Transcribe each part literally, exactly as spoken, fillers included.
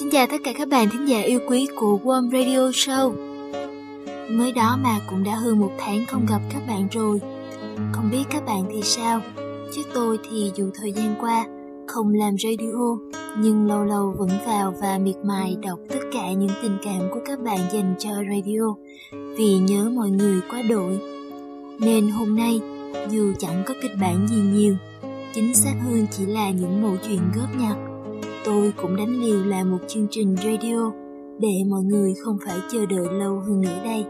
Xin chào tất cả các bạn thính giả yêu quý của Warm Radio Show. Mới đó mà cũng đã hơn một tháng không gặp các bạn rồi. Không biết các bạn thì sao, chứ tôi thì dù thời gian qua không làm radio, nhưng lâu lâu vẫn vào và miệt mài đọc tất cả những tình cảm của các bạn dành cho radio, vì nhớ mọi người quá đội. Nên hôm nay, dù chẳng có kịch bản gì nhiều, chính xác hơn chỉ là những mẩu chuyện góp nhặt, tôi cũng đánh liều làm một chương trình radio để mọi người không phải chờ đợi lâu hơn nữa đây.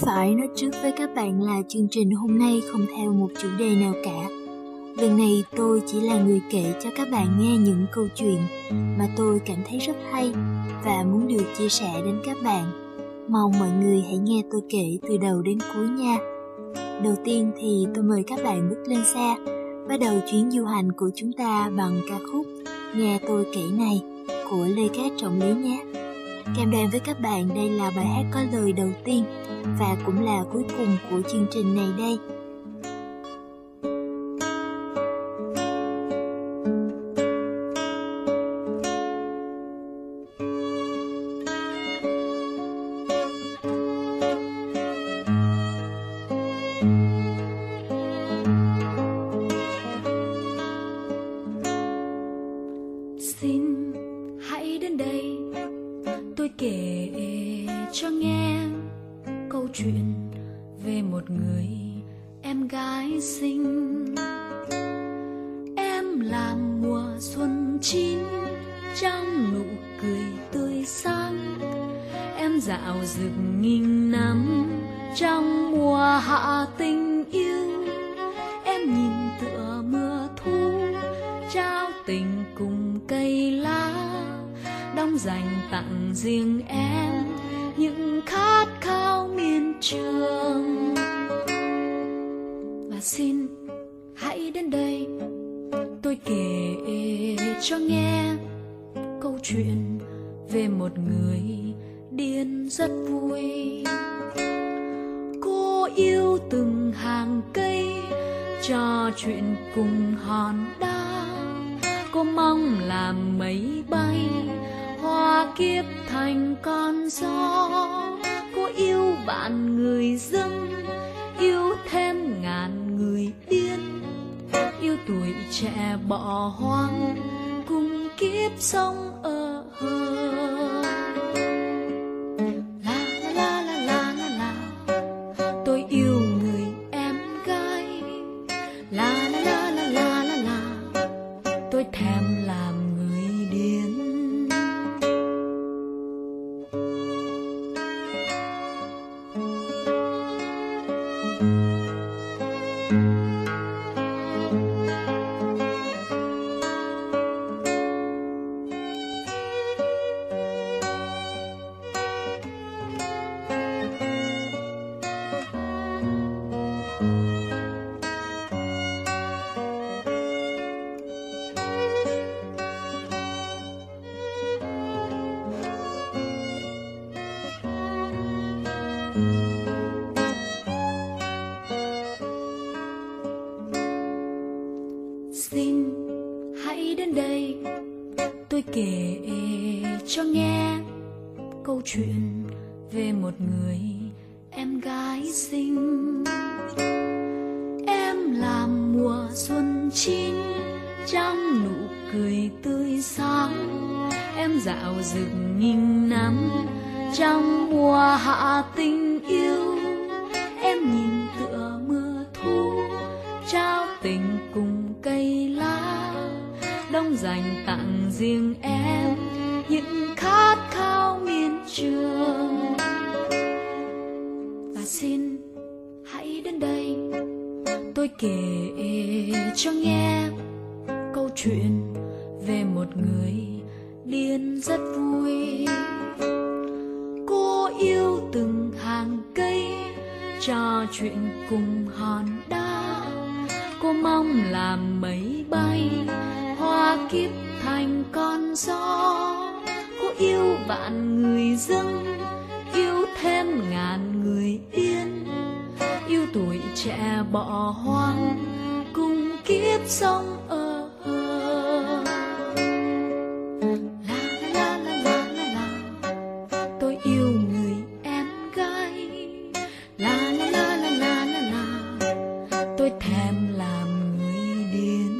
Phải nói trước với các bạn là chương trình hôm nay không theo một chủ đề nào cả. Lần này tôi chỉ là người kể cho các bạn nghe những câu chuyện mà tôi cảm thấy rất hay và muốn được chia sẻ đến các bạn. Mong mọi người hãy nghe tôi kể từ đầu đến cuối nha. Đầu tiên thì tôi mời các bạn bước lên xe, bắt đầu chuyến du hành của chúng ta bằng ca khúc Nghe Tôi Kể Này của Lê Cát Trọng Lý nhé. Kèm đàn với các bạn, đây là bài hát có lời đầu tiên và cũng là cuối cùng của chương trình này đây. La la la la la la la, tôi thèm làm người điên.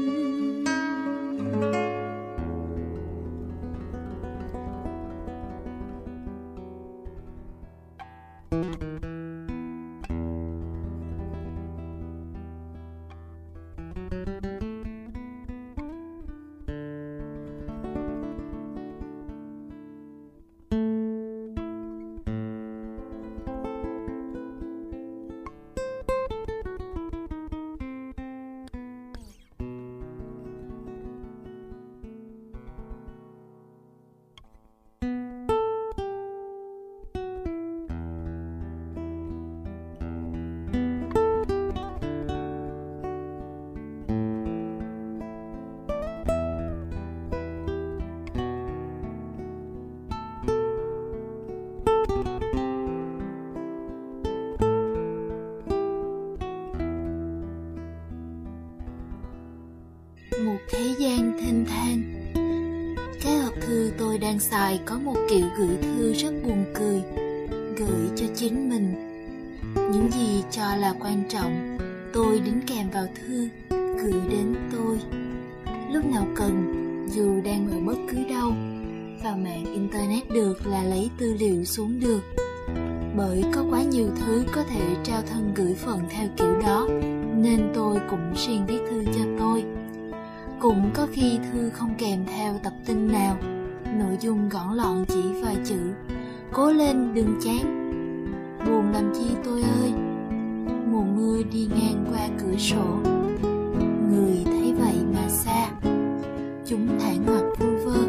Xài có một kiểu gửi thư rất buồn cười, gửi cho chính mình. Những gì cho là quan trọng, tôi đính kèm vào thư, gửi đến tôi. Lúc nào cần, dù đang ở bất cứ đâu, vào mạng internet được là lấy tư liệu xuống được. Bởi có quá nhiều thứ có thể trao thân gửi phận theo kiểu đó, nên tôi cũng riêng viết thư cho tôi. Cũng có khi thư không kèm theo tập tin nào, nội dung gọn lọn chỉ vài chữ: cố lên đừng chán, buồn làm chi tôi ơi, mùa mưa đi ngang qua cửa sổ, người thấy vậy mà xa. Chúng thản hoặc vu vơ,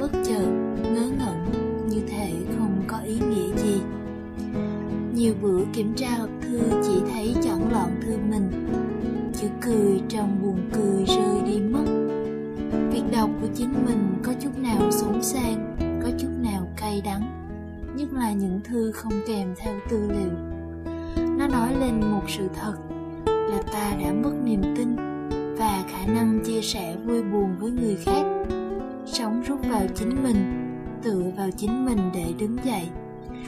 bất chợt, ngớ ngẩn, như thể không có ý nghĩa gì. Nhiều bữa kiểm tra hộp thư chỉ thấy chọn lọn thư mình, chữ cười trong buồn cười rơi đi mất. Việc đọc của chính mình có chút nào sốn sang, có chút nào cay đắng, nhất là những thư không kèm theo tư liệu. Nó nói lên một sự thật là ta đã mất niềm tin và khả năng chia sẻ vui buồn với người khác. Sống rút vào chính mình, tựa vào chính mình để đứng dậy,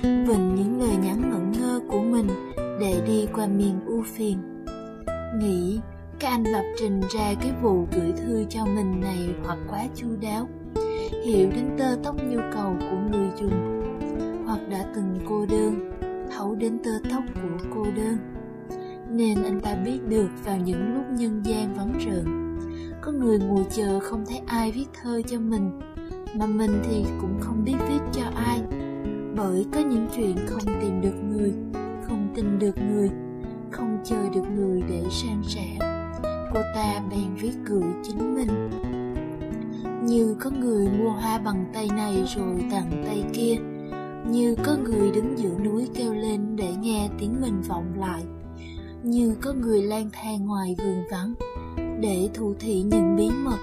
vịnh những lời nhắn ngẩn ngơ của mình để đi qua miền u phiền. Nghĩ các anh lập trình ra cái vụ gửi thư cho mình này hoặc quá chu đáo, hiểu đến tơ tóc nhu cầu của người dùng, hoặc đã từng cô đơn, thấu đến tơ tóc của cô đơn, nên anh ta biết được vào những lúc nhân gian vắng rợn, có người ngồi chờ không thấy ai viết thơ cho mình, mà mình thì cũng không biết viết cho ai. Bởi có những chuyện không tìm được người, không tin được người, không chờ được người để san sẻ, cô ta bèn viết gửi chính mình. Như có người mua hoa bằng tay này rồi tặng tay kia, như có người đứng giữa núi kêu lên để nghe tiếng mình vọng lại, như có người lang thang ngoài vườn vắng để thủ thị những bí mật,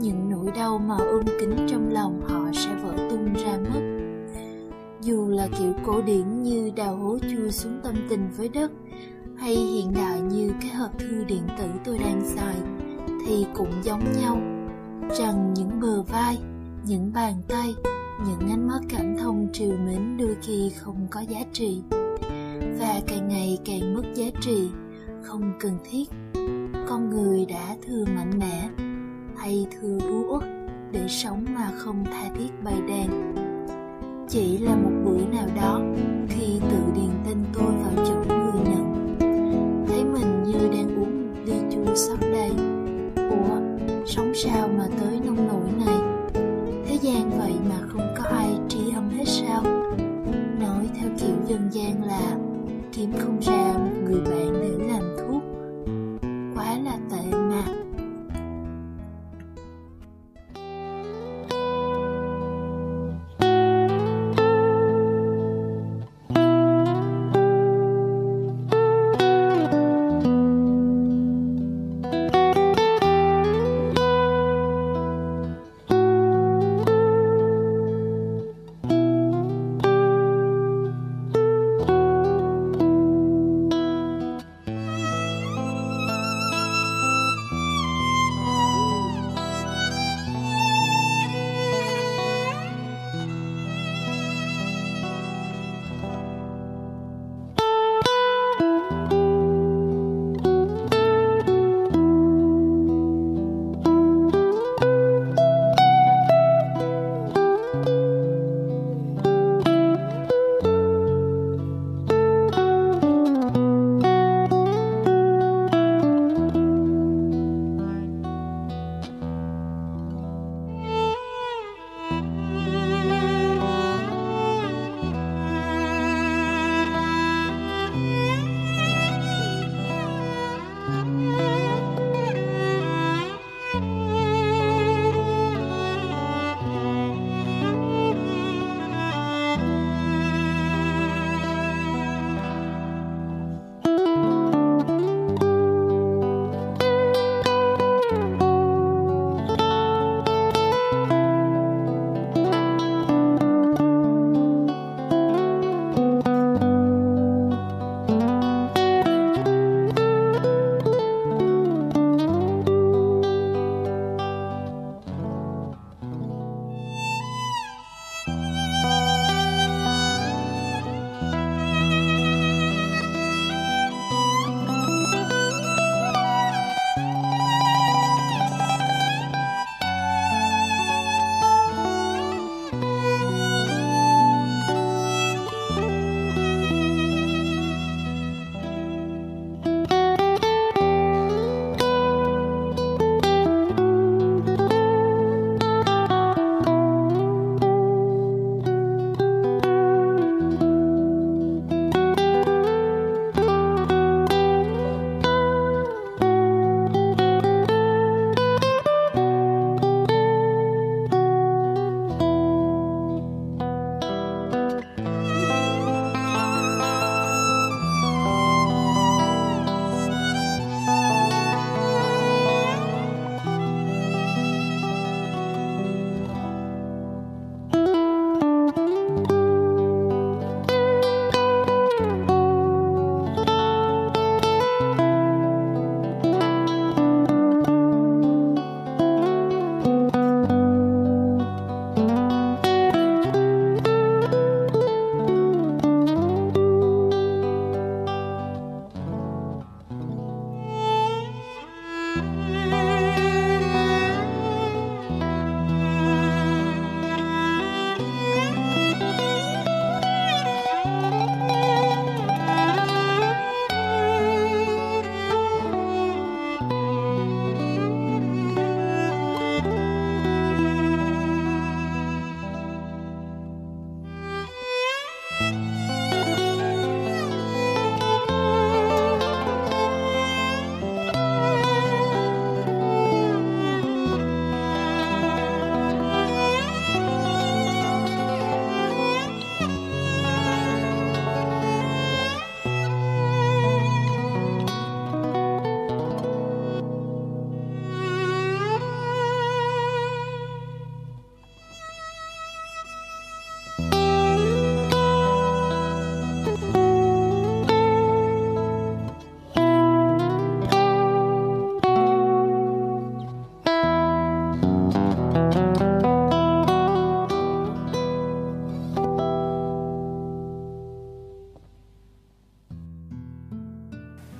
những nỗi đau mà ôm kín trong lòng họ sẽ vỡ tung ra mất. Dù là kiểu cổ điển như đào hố chui xuống tâm tình với đất, hay hiện đại như cái hộp thư điện tử tôi đang xài, thì cũng giống nhau, rằng những bờ vai, những bàn tay, những ánh mắt cảm thông trìu mến đôi khi không có giá trị, và càng ngày càng mất giá trị, không cần thiết. Con người đã thừa mạnh mẽ hay thừa u uất để sống mà không tha thiết bày đàn. Chỉ là một bữa nào đó, khi tự điền tên tôi vào chỗ người nhận, như đang uống một ly chua sắp đầy. Ủa, sống sao mà tới nông nổi này? Thế gian vậy mà không có ai tri âm hết sao? Nói theo kiểu dân gian là kiếm không ra một người bạn để làm thuốc, quá là tệ mà.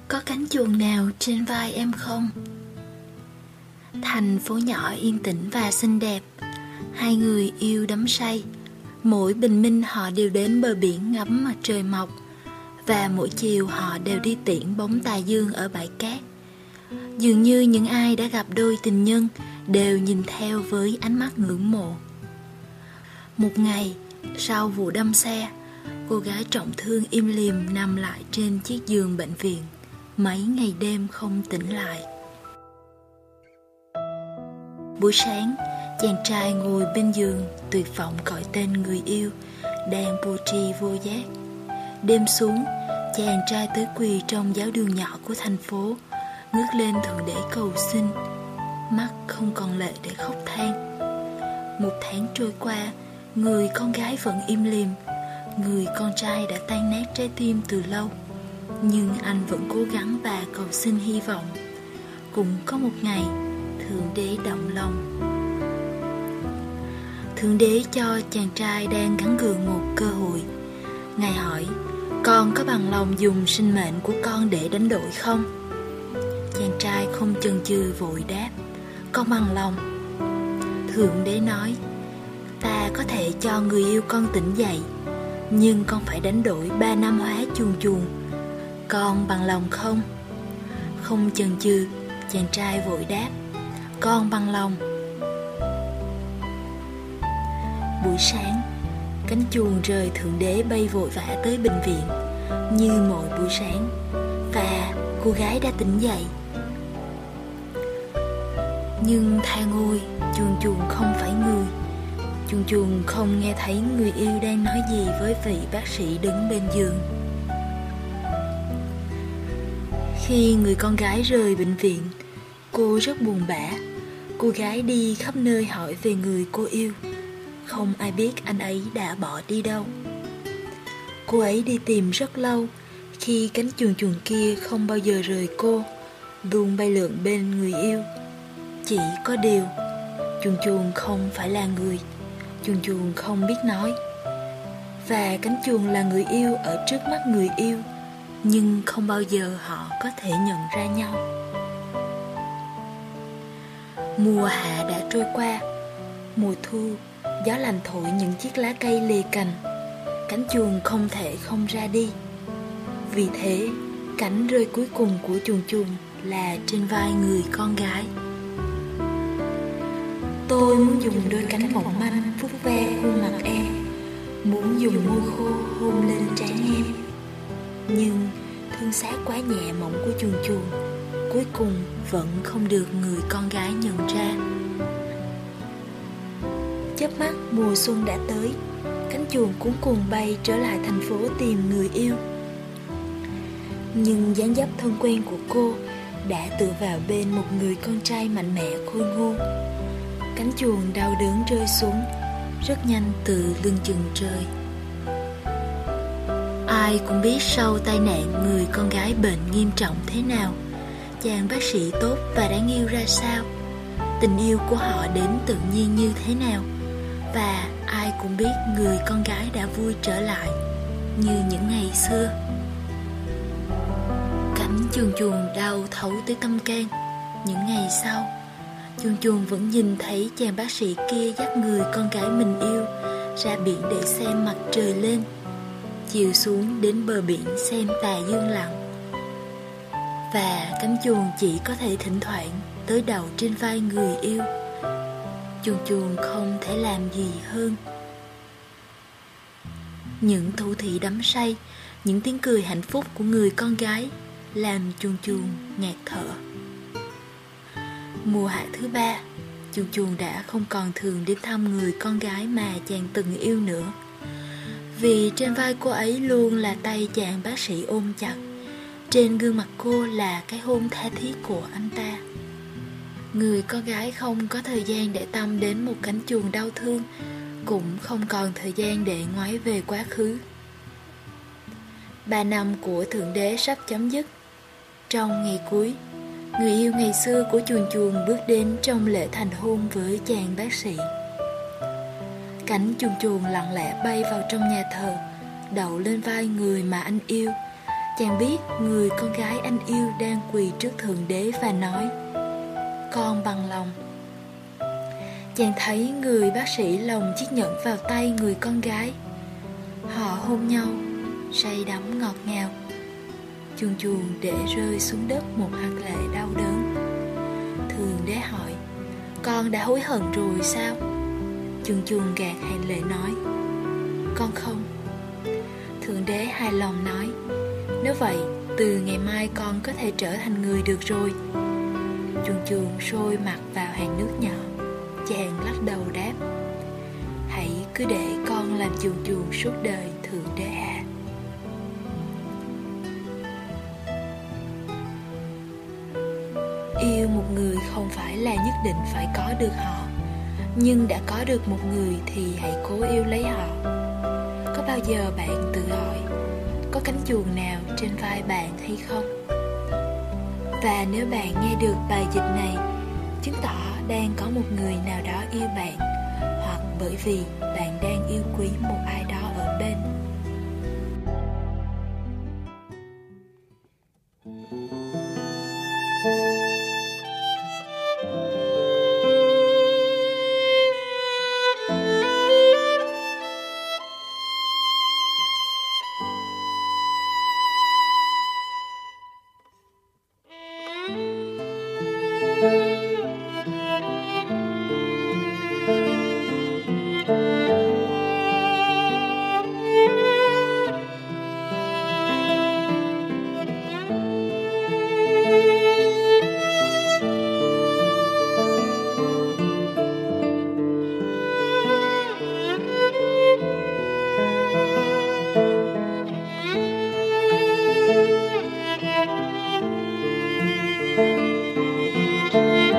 Có cánh chuồn nào trên vai em không? Thành phố nhỏ yên tĩnh và xinh đẹp. Hai người yêu đắm say. Mỗi bình minh họ đều đến bờ biển ngắm mặt trời mọc. Và mỗi chiều họ đều đi tiễn bóng tà dương ở bãi cát. Dường như những ai đã gặp đôi tình nhân đều nhìn theo với ánh mắt ngưỡng mộ. Một ngày sau vụ đâm xe, cô gái trọng thương im lìm nằm lại trên chiếc giường bệnh viện, mấy ngày đêm không tỉnh lại. Buổi sáng, chàng trai ngồi bên giường tuyệt vọng gọi tên người yêu đang vô tri vô giác. Đêm xuống, chàng trai tới quỳ trong giáo đường nhỏ của thành phố, ngước lên thượng đế cầu xin, mắt không còn lệ để khóc than. Một tháng trôi qua, người con gái vẫn im lìm. Người con trai đã tan nát trái tim từ lâu, nhưng anh vẫn cố gắng và cầu xin hy vọng. Cũng có một ngày, thượng đế động lòng. Thượng đế cho chàng trai đang gắng gượng một cơ hội. Ngài hỏi, con có bằng lòng dùng sinh mệnh của con để đánh đổi không? Chàng trai không chần chừ vội đáp, con bằng lòng. Thượng đế nói, ta có thể cho người yêu con tỉnh dậy, nhưng con phải đánh đổi ba năm hóa chuồn chuồn. Con bằng lòng không? Không chần chừ, chàng trai vội đáp, con bằng lòng. Buổi sáng, cánh chuồn rời thượng đế bay vội vã tới bệnh viện như mỗi buổi sáng, và cô gái đã tỉnh dậy. Nhưng than ôi, chuồn chuồn không phải người. Chuồn chuồn không nghe thấy người yêu đang nói gì với vị bác sĩ đứng bên giường. Khi người con gái rời bệnh viện, cô rất buồn bã. Cô gái đi khắp nơi hỏi về người cô yêu. Không ai biết anh ấy đã bỏ đi đâu. Cô ấy đi tìm rất lâu, khi cánh chuồn chuồn kia không bao giờ rời cô, luôn bay lượn bên người yêu. Chỉ có điều, chuồn chuồn không phải là người. Chuồn chuồn không biết nói. Và cánh chuồn là người yêu ở trước mắt người yêu, nhưng không bao giờ họ có thể nhận ra nhau. Mùa hạ đã trôi qua. Mùa thu, gió lạnh thổi những chiếc lá cây lì cành. Cánh chuồn không thể không ra đi. Vì thế, cảnh rơi cuối cùng của chuồn chuồn là trên vai người con gái. Tôi muốn dùng đôi cánh mỏng manh vuốt ve khuôn mặt em, muốn dùng môi khô hôn lên trán em. Nhưng thương xác quá nhẹ mỏng của chuồn chuồn cuối cùng vẫn không được người con gái nhận ra. Chớp mắt mùa xuân đã tới, cánh chuồn cuống cuồng bay trở lại thành phố tìm người yêu. Nhưng dáng dấp thân quen của cô đã tựa vào bên một người con trai mạnh mẽ khôi ngô. Cánh chuồn đau đớn rơi xuống, rất nhanh từ lưng chừng trời. Ai cũng biết sau tai nạn người con gái bệnh nghiêm trọng thế nào, chàng bác sĩ tốt và đáng yêu ra sao, tình yêu của họ đến tự nhiên như thế nào. Và ai cũng biết người con gái đã vui trở lại như những ngày xưa. Cảnh chuồn chuồn đau thấu tới tâm can. Những ngày sau, chuồn chuồn vẫn nhìn thấy chàng bác sĩ kia dắt người con gái mình yêu ra biển để xem mặt trời lên, chiều xuống đến bờ biển xem tà dương lặn. Và cánh chuồn chỉ có thể thỉnh thoảng tới đầu trên vai người yêu. Chuồn chuồn không thể làm gì hơn. Những thủ thị đắm say, những tiếng cười hạnh phúc của người con gái làm chuồn chuồn ngạt thở. Mùa hạ thứ ba, chuồn chuồn đã không còn thường đến thăm người con gái mà chàng từng yêu nữa, vì trên vai cô ấy luôn là tay chàng bác sĩ ôm chặt, trên gương mặt cô là cái hôn tha thiết của anh ta. Người con gái không có thời gian để tâm đến một cánh chuồn đau thương, cũng không còn thời gian để ngoái về quá khứ. Ba năm của thượng đế sắp chấm dứt. Trong ngày cuối, người yêu ngày xưa của chuồn chuồn bước đến trong lễ thành hôn với chàng bác sĩ. Cánh chuồn chuồn lặng lẽ bay vào trong nhà thờ, đậu lên vai người mà anh yêu, Chàng biết người con gái anh yêu đang quỳ trước Thượng Đế và nói: "Con bằng lòng." Chàng thấy người bác sĩ lồng chiếc nhẫn vào tay người con gái. Họ hôn nhau, say đắm ngọt ngào. Chuồn chuồn để rơi xuống đất một hạt lệ đau đớn. Thượng Đế hỏi: "Con đã hối hận rồi sao?" Chuồn chuồn gạt hạt lệ nói: "Con không." Thượng Đế hài lòng nói: "Nếu vậy, từ ngày mai con có thể trở thành người được rồi." Chuồn chuồn sôi mặt vào hạt nước nhỏ. Chàng lắc đầu đáp: "Hãy cứ để con làm chuồn chuồn suốt đời, Thượng Đế ạ." Yêu một người không phải là nhất định phải có được họ, nhưng đã có được một người thì hãy cố yêu lấy họ. Có bao giờ bạn tự hỏi có cánh chuồn nào trên vai bạn hay không? Và nếu bạn nghe được bài dịch này, chứng tỏ đang có một người nào đó yêu bạn, hoặc bởi vì bạn đang yêu quý một ai đó ở bên. Thank you.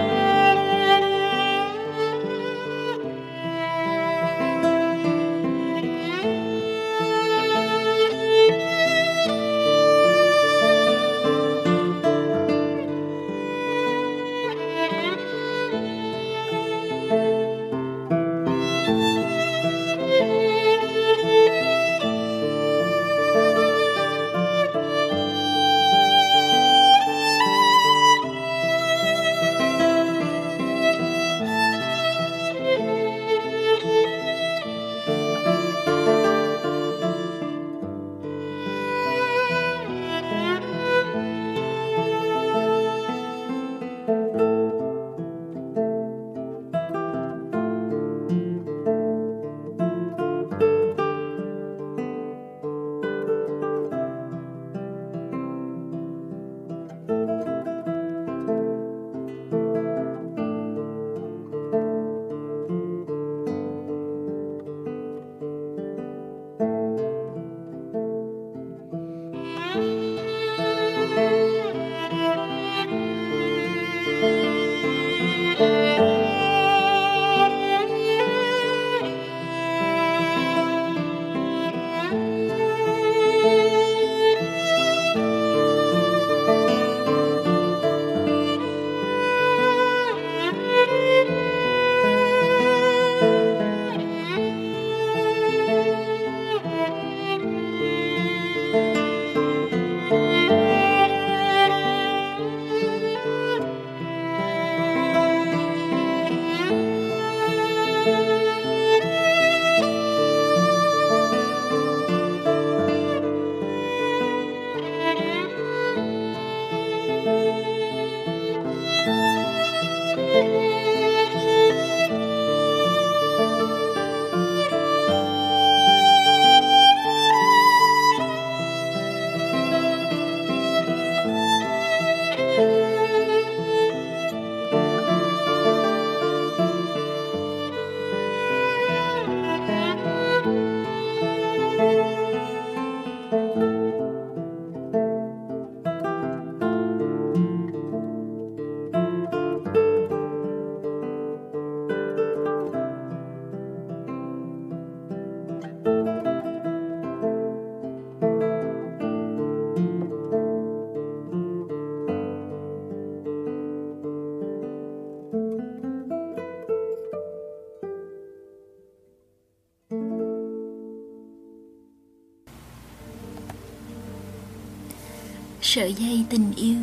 sợi dây tình yêu.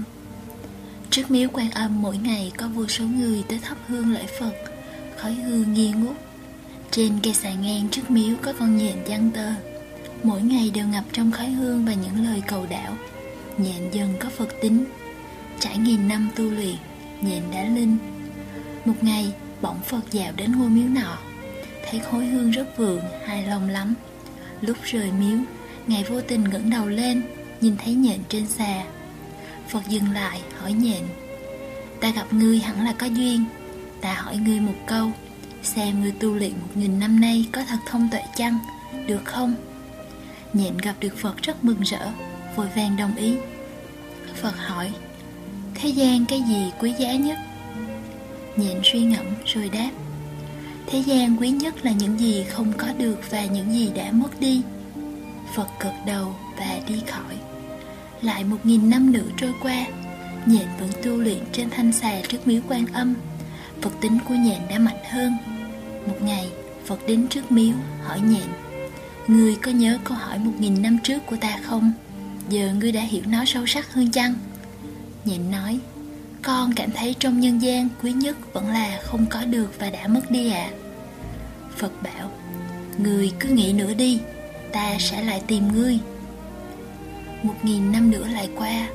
Trước miếu Quan Âm mỗi ngày có vô số người tới thắp hương lễ Phật, khói hương nghi ngút. Trên cây xà ngang trước miếu có con nhện giăng tơ, mỗi ngày đều ngập trong khói hương và những lời cầu đảo. Nhện dần có Phật tính, trải nghìn năm tu luyện, nhện đã linh. Một ngày, bỗng Phật dạo đến ngôi miếu nọ, thấy khói hương rất vượng, hài lòng lắm. Lúc rời miếu, Ngài vô tình ngẩng đầu lên, nhìn thấy nhện trên xà. Phật dừng lại, hỏi nhện: "Ta gặp ngươi hẳn là có duyên. Ta hỏi ngươi một câu, xem ngươi tu luyện một nghìn năm nay có thật thông tuệ chăng, được không?" Nhện gặp được Phật rất mừng rỡ, vội vàng đồng ý. Phật hỏi: "Thế gian cái gì quý giá nhất?" Nhện suy ngẫm rồi đáp: "Thế gian quý nhất là những gì không có được và những gì đã mất đi." Phật gật đầu và đi khỏi. Lại một nghìn năm nữa trôi qua, nhện vẫn tu luyện trên thanh xà trước miếu Quan Âm. Phật tính của nhện đã mạnh hơn. Một ngày, Phật đến trước miếu hỏi nhện: "Ngươi có nhớ câu hỏi một nghìn năm trước của ta không? Giờ ngươi đã hiểu nó sâu sắc hơn chăng?" Nhện nói: "Con cảm thấy trong nhân gian quý nhất vẫn là không có được và đã mất đi ạ." À. Phật bảo: "Ngươi cứ nghĩ nữa đi, ta sẽ lại tìm ngươi." Một nghìn năm nữa lại qua.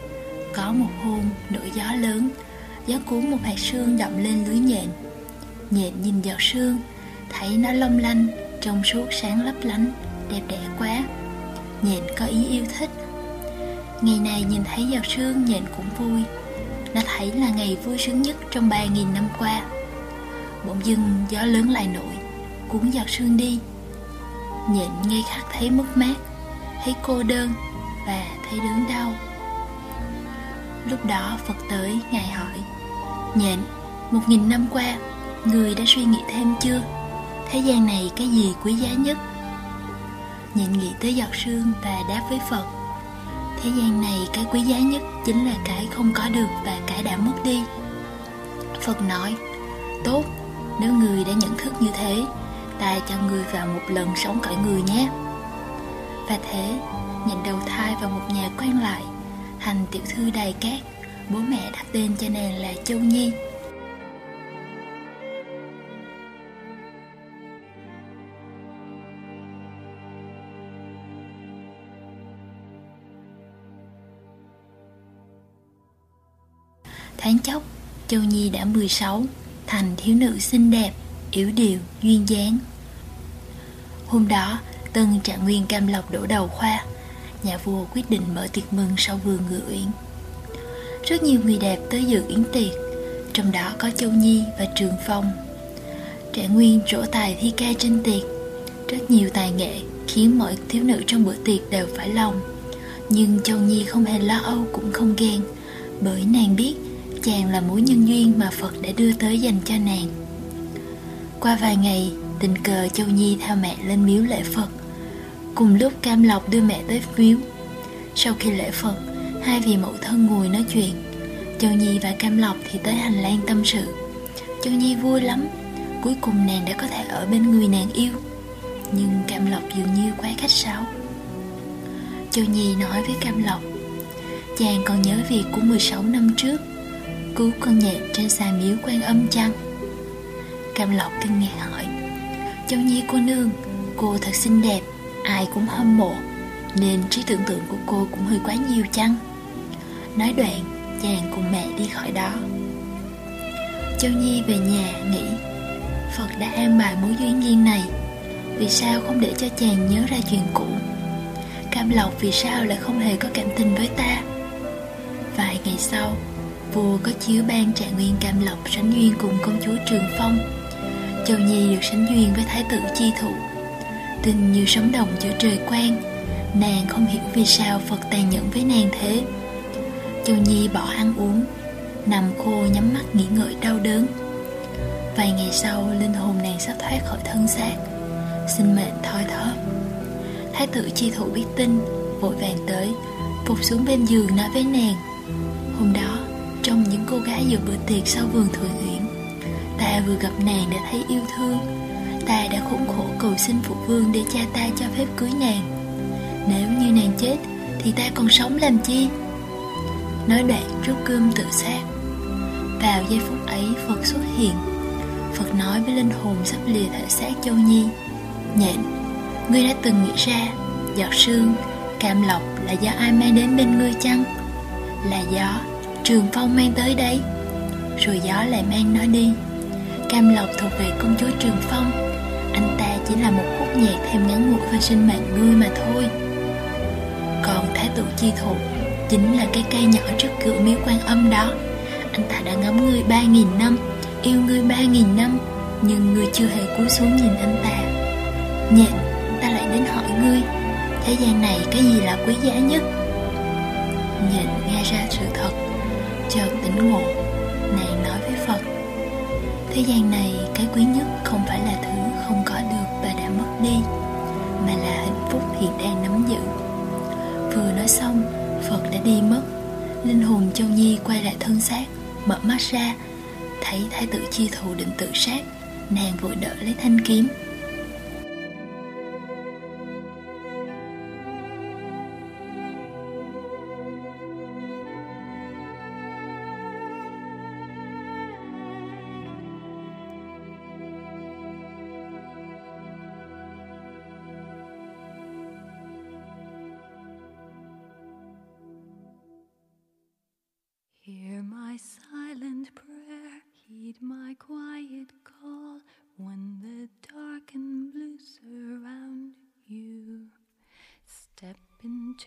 Có một hôm nổi gió lớn, gió cuốn một hạt sương đọng lên lưới nhện. Nhện nhìn giọt sương, thấy nó long lanh, trong suốt, sáng lấp lánh, đẹp đẽ quá. Nhện có ý yêu thích. Ngày này nhìn thấy giọt sương, nhện cũng vui. Nó thấy là ngày vui sướng nhất trong ba nghìn năm qua. Bỗng dưng gió lớn lại nổi, cuốn giọt sương đi. Nhện ngay khắc thấy mất mát, thấy cô đơn và thấy đớn đau. Lúc đó Phật tới, Ngài hỏi: "Nhện, một nghìn năm qua, người đã suy nghĩ thêm chưa? Thế gian này cái gì quý giá nhất?" Nhện nghĩ tới giọt sương và đáp với Phật: "Thế gian này cái quý giá nhất chính là cái không có được và cái đã mất đi." Phật nói: "Tốt, nếu người đã nhận thức như thế, ta cho người vào một lần sống cõi người nhé." Và thế, nhện đầu thai vào một nhà quan lại, thành tiểu thư Đài Cát. Bố mẹ đặt tên cho nàng là Châu Nhi. Tháng chốc, Châu Nhi đã mười sáu, thành thiếu nữ xinh đẹp, yểu điệu, duyên dáng. Hôm đó, tân trạng nguyên Cam Lộc đổ đầu khoa. Nhà vua quyết định mở tiệc mừng sau vườn Ngự Uyển. Rất nhiều người đẹp tới dự yến tiệc, trong đó có Châu Nhi và Trường Phong. Trạng nguyên trổ tài thi ca trên tiệc, rất nhiều tài nghệ khiến mọi thiếu nữ trong bữa tiệc đều phải lòng. Nhưng Châu Nhi không hề lo âu cũng không ghen, bởi nàng biết chàng là mối nhân duyên mà Phật đã đưa tới dành cho nàng. Qua vài ngày, tình cờ Châu Nhi theo mẹ lên miếu lễ Phật. Cùng lúc Cam Lộc đưa mẹ tới miếu. Sau khi lễ Phật, hai vị mẫu thân ngồi nói chuyện. Châu Nhi và Cam Lộc thì tới hành lang tâm sự. Châu Nhi vui lắm, cuối cùng nàng đã có thể ở bên người nàng yêu. Nhưng Cam Lộc dường như quá khách sáo. Châu Nhi nói với Cam Lộc: "Chàng còn nhớ việc của mười sáu năm trước, cứu con nhện trên xà miếu Quan Âm chăng?" Cam Lộc kinh ngạc hỏi: "Châu Nhi cô nương, cô thật xinh đẹp, ai cũng hâm mộ, nên trí tưởng tượng của cô cũng hơi quá nhiều chăng?" Nói đoạn, chàng cùng mẹ đi khỏi đó. Châu Nhi về nhà nghĩ: Phật đã an bài mối duyên duyên này, vì sao không để cho chàng nhớ ra chuyện cũ? Cam Lộc vì sao lại không hề có cảm tình với ta? Vài ngày sau, vua có chiếu ban trạng nguyên Cam Lộc sánh duyên cùng công chúa Trường Phong. Châu Nhi được sánh duyên với thái tử Chi Thụ. Tình như sấm đồng giữa trời quang. Nàng không hiểu vì sao Phật tàn nhẫn với nàng thế. Châu Nhi bỏ ăn uống, nằm khô nhắm mắt nghĩ ngợi đau đớn. Vài ngày sau, linh hồn nàng sắp thoát khỏi thân xác, sinh mệnh thoi thóp. Thái tử Chi Thụ biết tin, vội vàng tới, phục xuống bên giường nói với nàng: "Hôm đó, trong những cô gái dự bữa tiệc sau vườn Thượng Uyển, ta vừa gặp nàng đã thấy yêu thương. Ta đã khốn khổ cầu xin phụ vương để cha ta cho phép cưới nàng. Nếu như nàng chết thì ta còn sống làm chi?" nói đoạn rút cương tự sát. Vào giây phút ấy Phật xuất hiện. Phật nói với linh hồn sắp lìa thể xác Châu Nhi: "Nhện, ngươi đã từng nghĩ ra giọt sương Cam Lộc là do ai mang đến bên ngươi chăng? Là gió Trường Phong mang tới đấy, rồi gió lại mang nó đi. Cam Lộc thuộc về công chúa Trường Phong. Anh ta chỉ là một khúc nhạc thêm ngắn ngủi vào sinh mạng ngươi mà thôi. Còn Thái tử Chi Thụ chính là cái cây nhỏ trước cửa miếu Quan Âm đó. Anh ta đã ngắm ngươi ba nghìn năm, yêu ngươi ba nghìn năm, nhưng ngươi chưa hề cúi xuống nhìn anh ta. Nhện, ta lại đến hỏi ngươi, thế gian này cái gì là quý giá nhất?" Nhện nghe ra sự thật, chợt tỉnh ngộ. Nàng nói với Phật: "Thế gian này cái quý nhất không phải là thứ không có được và đã mất đi, mà là hạnh phúc hiện đang nắm giữ." Vừa nói xong, Phật đã đi mất. Linh hồn Châu Nhi quay lại thân xác, mở mắt ra thấy Thái tử Chi Thụ định tự sát. Nàng vội đỡ lấy thanh kiếm.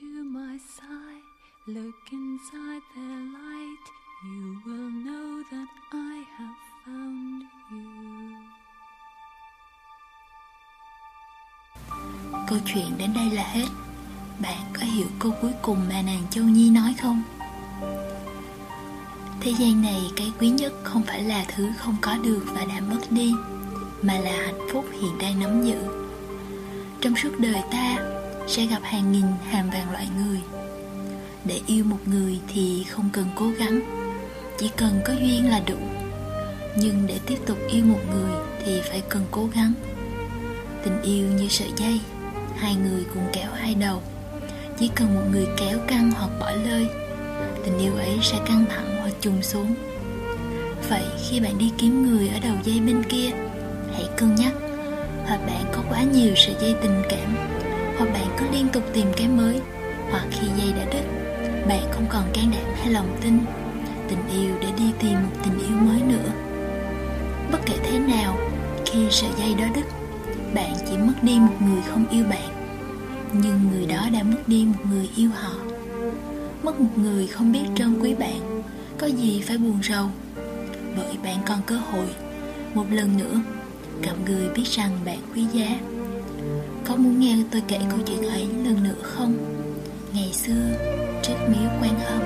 To my side, look inside their light, you will know that I have found you. Câu chuyện đến đây là hết. Bạn có hiểu câu cuối cùng mà nàng Châu Nhi nói không? Thế gian này cái quý nhất không phải là thứ không có được và đã mất đi, mà là hạnh phúc hiện đang nắm giữ. Trong suốt đời ta sẽ gặp hàng nghìn hàng vạn loại người. Để yêu một người thì không cần cố gắng, chỉ cần có duyên là đủ. Nhưng để tiếp tục yêu một người thì phải cần cố gắng. Tình yêu như sợi dây, hai người cùng kéo hai đầu. Chỉ cần một người kéo căng hoặc bỏ lơi, tình yêu ấy sẽ căng thẳng hoặc chùng xuống. Vậy khi bạn đi kiếm người ở đầu dây bên kia, hãy cân nhắc, hoặc bạn có quá nhiều sợi dây tình cảm, hoặc bạn cứ liên tục tìm cái mới, hoặc khi dây đã đứt, bạn không còn can đảm hay lòng tin, tình yêu để đi tìm một tình yêu mới nữa. Bất kể thế nào, khi sợi dây đó đứt, bạn chỉ mất đi một người không yêu bạn, nhưng người đó đã mất đi một người yêu họ. Mất một người không biết trân quý bạn, có gì phải buồn rầu, bởi bạn còn cơ hội, một lần nữa, gặp người biết rằng bạn quý giá. Có muốn nghe tôi kể câu chuyện ấy lần nữa không? Ngày xưa, trước miếu Quan Âm.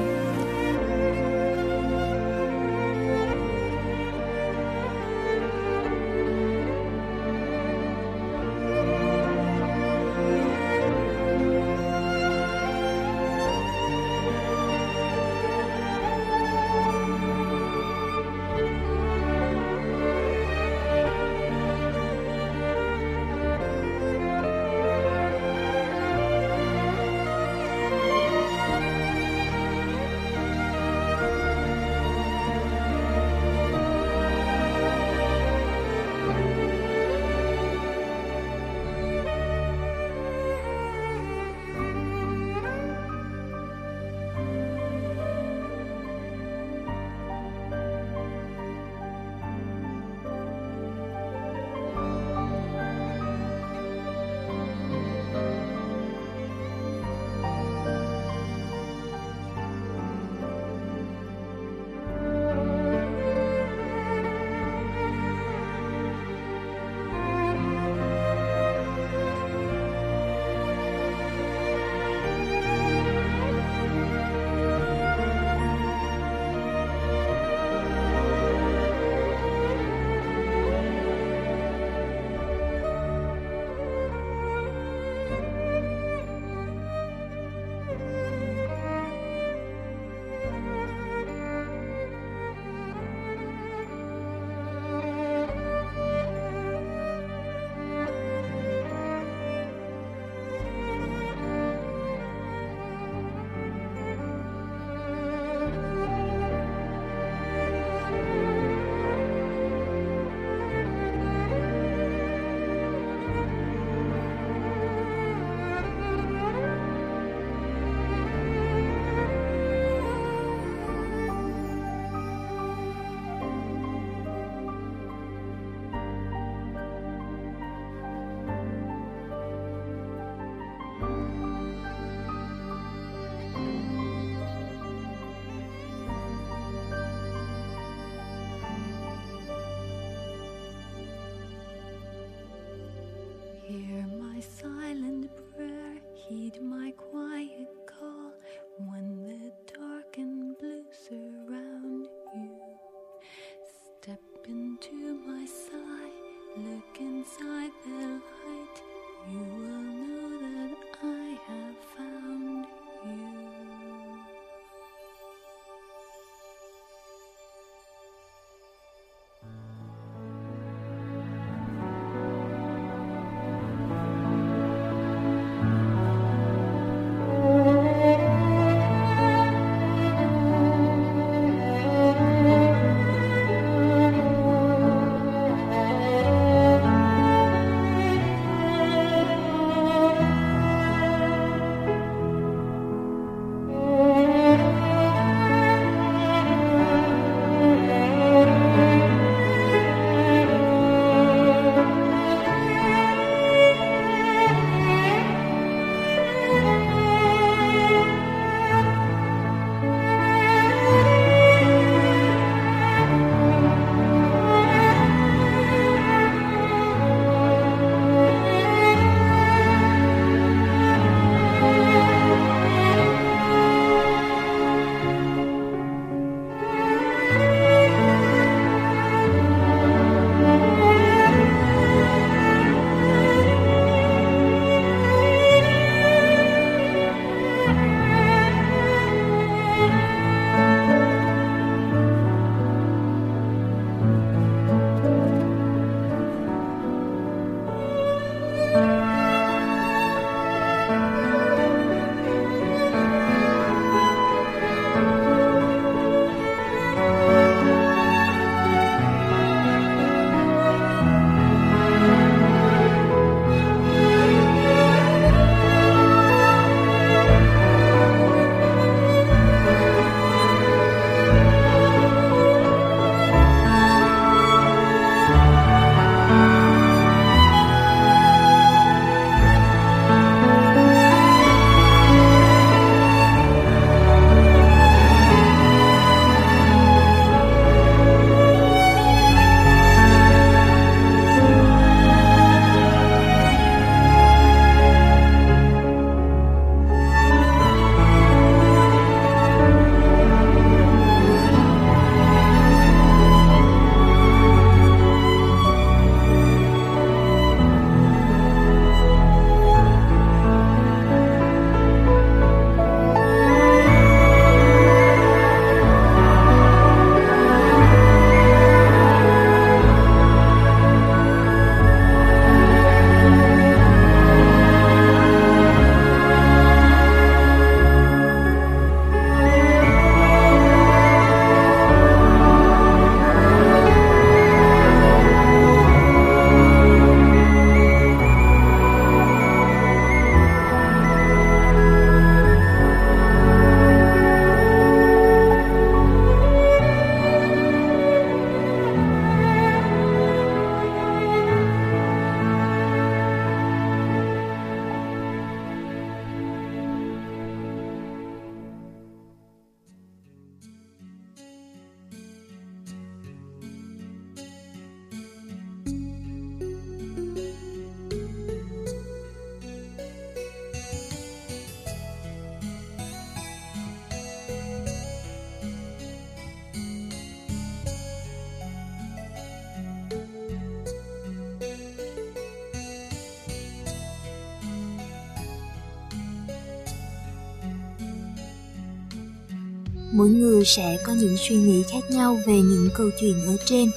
mỗi người sẽ có những suy nghĩ khác nhau về những câu chuyện ở trên.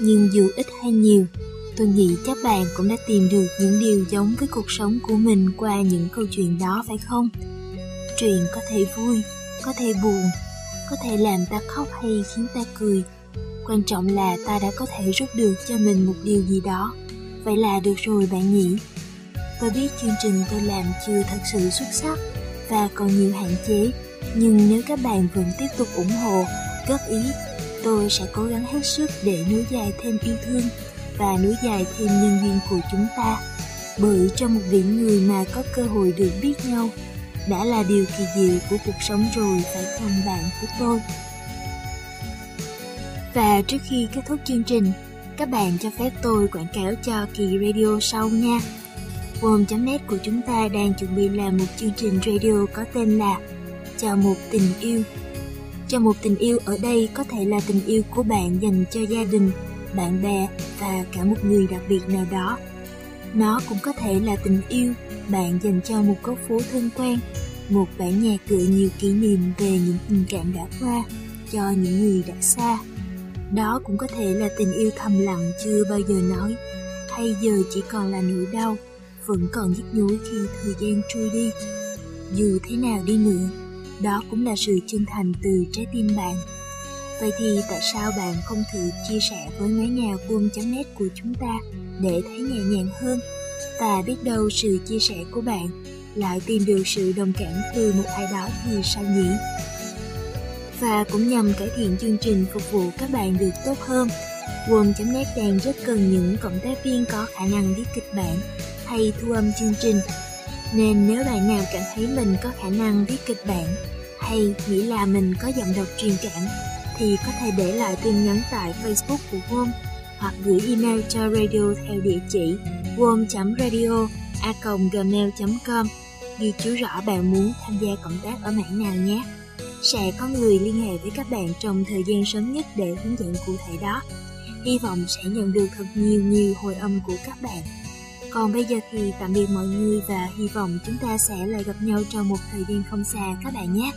Nhưng dù ít hay nhiều, tôi nghĩ các bạn cũng đã tìm được những điều giống với cuộc sống của mình qua những câu chuyện đó, phải không? Chuyện có thể vui, có thể buồn, có thể làm ta khóc hay khiến ta cười. Quan trọng là ta đã có thể rút được cho mình một điều gì đó. Vậy là được rồi bạn nhỉ? Tôi biết chương trình tôi làm chưa thật sự xuất sắc và còn nhiều hạn chế, nhưng nếu các bạn vẫn tiếp tục ủng hộ, góp ý, tôi sẽ cố gắng hết sức để nối dài thêm yêu thương và nối dài thêm nhân duyên của chúng ta. Bởi trong một vị người mà có cơ hội được biết nhau đã là điều kỳ diệu của cuộc sống rồi, phải không bạn của tôi? Và trước khi kết thúc chương trình, các bạn cho phép tôi quảng cáo cho kỳ radio sau nha. wom chấm net của chúng ta đang chuẩn bị làm một chương trình radio có tên là Chào một tình yêu. Chào một tình yêu ở đây có thể là tình yêu của bạn dành cho gia đình, bạn bè và cả một người đặc biệt nào đó. Nó cũng có thể là tình yêu bạn dành cho một góc phố thân quen, một bản nhạc gợi nhiều kỷ niệm về những tình cảm đã qua cho những người đã xa. Đó cũng có thể là tình yêu thầm lặng chưa bao giờ nói, hay giờ chỉ còn là nỗi đau, vẫn còn nhức nhối khi thời gian trôi đi. Dù thế nào đi nữa, đó cũng là sự chân thành từ trái tim bạn. Vậy thì tại sao bạn không thử chia sẻ với mái nhà quân chấm net của chúng ta để thấy nhẹ nhàng hơn? Và biết đâu sự chia sẻ của bạn lại tìm được sự đồng cảm từ một ai đó thì sao nhỉ? Và cũng nhằm cải thiện chương trình phục vụ các bạn được tốt hơn, quân chấm net đang rất cần những cộng tác viên có khả năng viết kịch bản hay thu âm chương trình. Nên nếu bạn nào cảm thấy mình có khả năng viết kịch bản hay nghĩ là mình có giọng đọc truyền cảm thì có thể để lại tin nhắn tại Facebook của Warm hoặc gửi email cho radio theo địa chỉ wom chấm radio a còng gmail chấm com, ghi chú rõ bạn muốn tham gia cộng tác ở mảng nào nhé. Sẽ có người liên hệ với các bạn trong thời gian sớm nhất để hướng dẫn cụ thể đó. Hy vọng sẽ nhận được thật nhiều nhiều hồi âm của các bạn. Còn bây giờ thì tạm biệt mọi người và hy vọng chúng ta sẽ lại gặp nhau trong một thời gian không xa các bạn nhé.